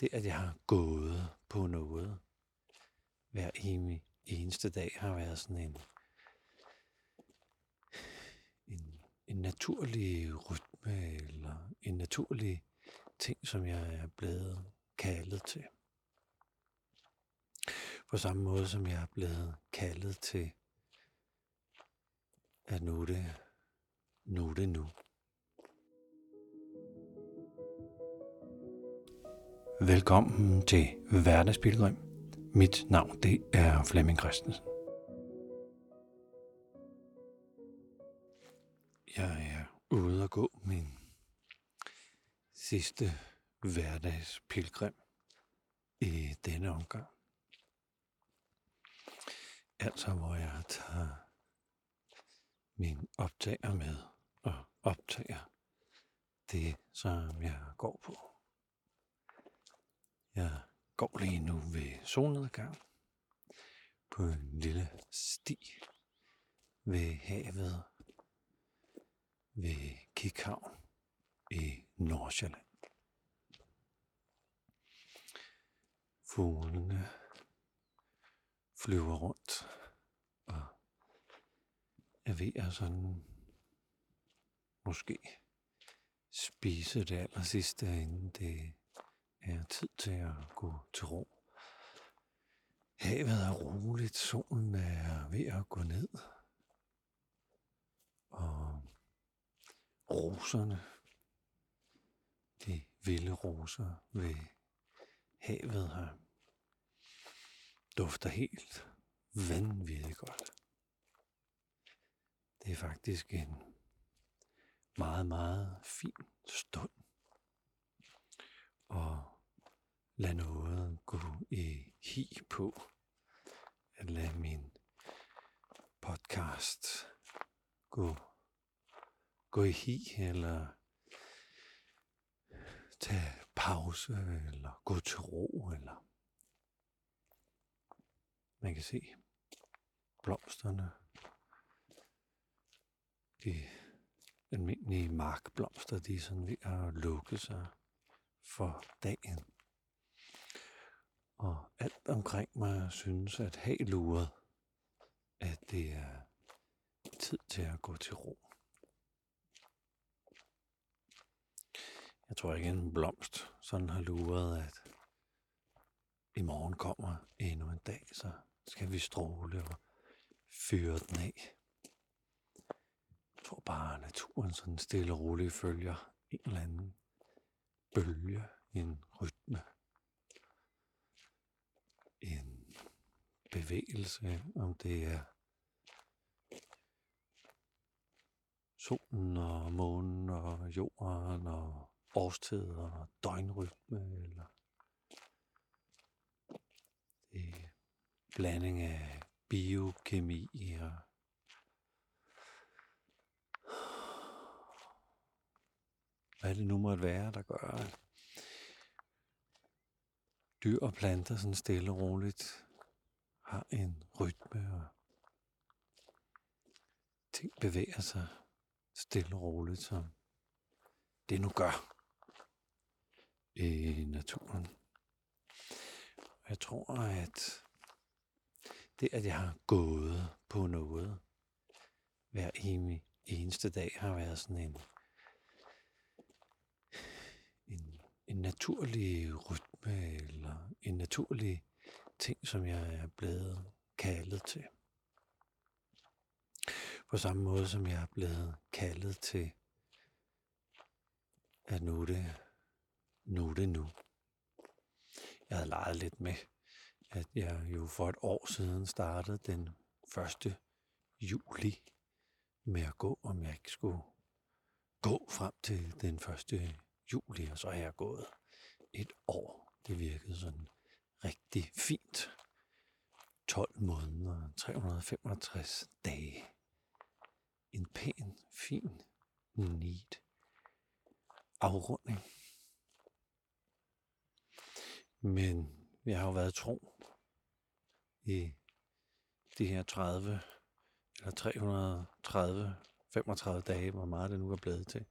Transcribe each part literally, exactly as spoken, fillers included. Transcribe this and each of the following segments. det at jeg har gået på noget hver eneste dag har været sådan en, en, en naturlig rytme eller en naturlig ting, som jeg er blevet kaldet til. På samme måde som jeg er blevet kaldet til at nå det, nå det nu. Velkommen til Hverdags pilgrim. Mit navn det er Flemming Kristensen. Jeg er ude at gå min sidste hverdags pilgrim i denne omgang. Altså hvor jeg tager min optager med og optager det, som jeg går på. Jeg går lige nu ved solnedgang på en lille sti ved havet ved Kikhavn i Nordsjælland. Fuglene flyver rundt og er ved at sådan måske spise det aller sidste, inden det er tid til at gå til ro. Havet er roligt, solen er ved at gå ned, og roserne, de vilde roser ved havet her, dufter helt vanvittigt godt. Det er faktisk en meget, meget fin stund at lade noget gå i hi på. At lade min podcast gå, gå i hi, eller tage pause, eller gå til ro, eller man kan se blomsterne, de almindelige markblomster, de er sådan ved at lukke sig for dagen. Og alt omkring mig synes at have luret, at det er tid til at gå til ro. Jeg tror ikke en blomst sådan har luret, at i morgen kommer endnu en dag, så skal vi stråle og fyre den af. Jeg tror bare, at naturen sådan stille og roligt følger en eller anden bølge, en rytme, en bevægelse, om det er solen og månen og jorden og årstider og døgnrytme, eller en blanding af biokemi og hvad det nu måtte være, der gør, at dyr og planter sådan stille og roligt har en rytme, og ting bevæger sig stille og roligt, som det nu gør i naturen. Jeg tror, at det, at jeg har gået på noget hver eneste dag, har været sådan en, en, en naturlig rytme eller en naturlig ting, som jeg er blevet kaldet til. På samme måde som jeg er blevet kaldet til at nå det, nå det nu. Jeg havde leget lidt med, at jeg jo for et år siden startede den første juli med at gå, om jeg ikke skulle gå frem til den første juli, og så har jeg gået et år. Det virkede sådan rigtig fint. tolv måneder, tre hundrede og femogtres dage. En pæn, fin, neat afrunding. Men jeg har jo været tro i de her tredive eller tre hundrede og tredive, femogtredive dage, hvor meget det nu er blevet til.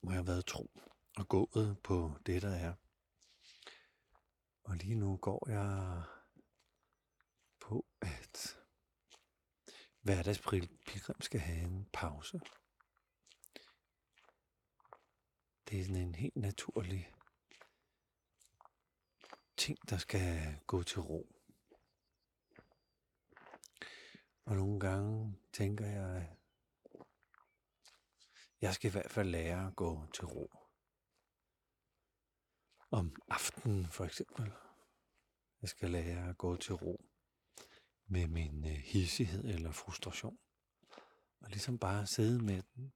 Hvor jeg har været tro og gået på det, der er. Og lige nu går jeg på, at Hverdags pilgrim skal have en pause. Det er sådan en helt naturlig ting, der skal gå til ro. Og nogle gange tænker jeg, at jeg skal i hvert fald lære at gå til ro. Om aftenen for eksempel. Jeg skal lære at gå til ro med min hissighed eller frustration. Og ligesom bare sidde med den,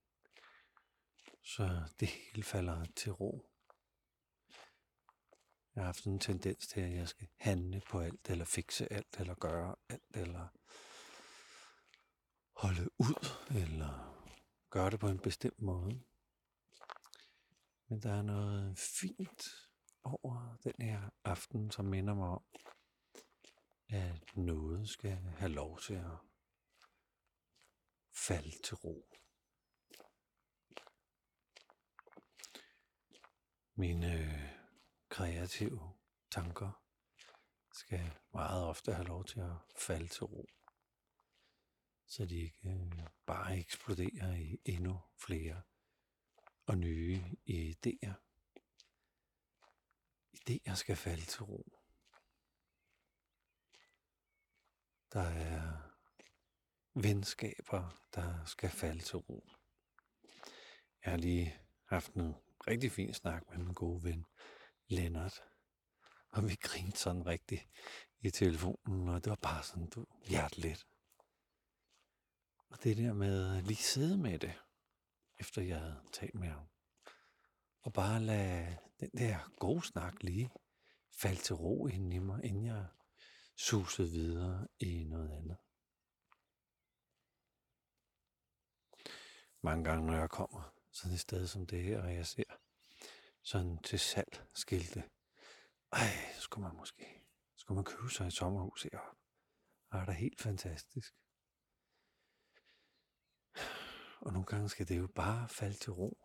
så det hele falder til ro. Jeg har haft en tendens til, at jeg skal handle på alt, eller fikse alt, eller gøre alt, eller holde ud, eller gøre det på en bestemt måde. Men der er noget fint over den her aften, som minder mig om, at noget skal have lov til at falde til ro. Mine kreative tanker skal meget ofte have lov til at falde til ro, så de ikke bare eksploderer i endnu flere og nye idéer. Idéer skal falde til ro. Der er venskaber, der skal falde til ro. Jeg har lige haft en rigtig fin snak med min gode ven Lennart, og vi grinte sådan rigtigt i telefonen, og det var bare sådan, du, hjerteligt. Og det der med at lige sidde med det, efter jeg havde talt med ham, og bare lade den der gode snak lige falde til ro inde i mig, inden jeg susede videre i noget andet. Mange gange, når jeg kommer sådan et sted som det her, og jeg ser sådan til salg skilte, ej, skulle man måske, skulle man købe sig et sommerhus heroppe. Ej, det er helt fantastisk. Og nogle gange skal det jo bare falde til ro,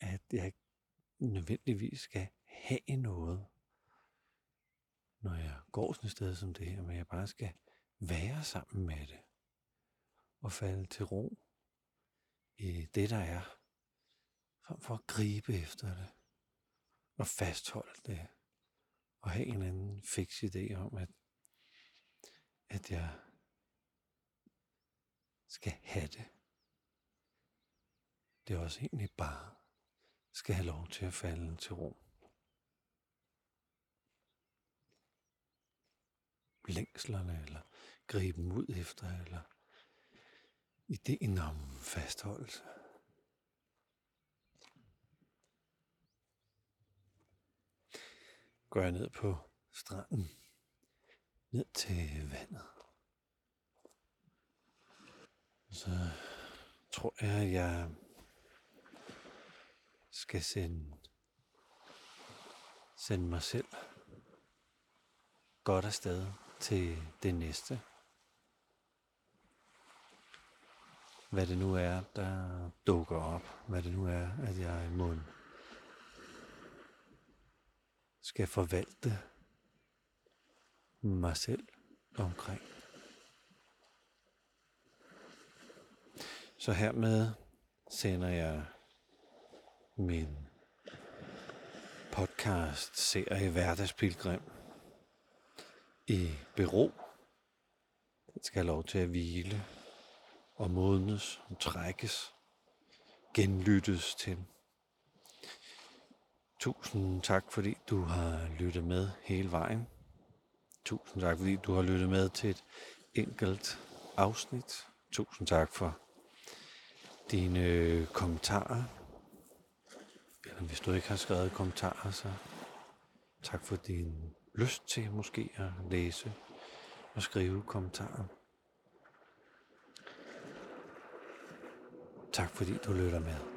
at jeg nødvendigvis skal have noget, når jeg går sådan et sted som det her, men jeg bare skal være sammen med det, og falde til ro i det, der er, frem for at gribe efter det, og fastholde det, og have en anden fiks idé om, at, at jeg skal have det. Det er også egentlig bare, skal have lov til at falde til ro. Længslerne, eller gribe dem ud efter, eller ideen om fastholdelse. Går jeg ned på stranden, ned til vandet. Så tror jeg, at jeg skal sende, sende mig selv godt afsted til det næste. Hvad det nu er, der dukker op. Hvad det nu er, at jeg i munden skal forvalte mig selv omkring. Så hermed sender jeg min podcast-serie Hverdagspilgrim i bero. Den skal have lov til at hvile og modnes og trækkes, genlyttes til. Tusind tak, fordi du har lyttet med hele vejen. Tusind tak, fordi du har lyttet med til et enkelt afsnit. Tusind tak for dine kommentarer. Eller hvis du ikke har skrevet kommentarer, så tak for din lyst til måske at læse og skrive kommentarer. Tak fordi du lytter med.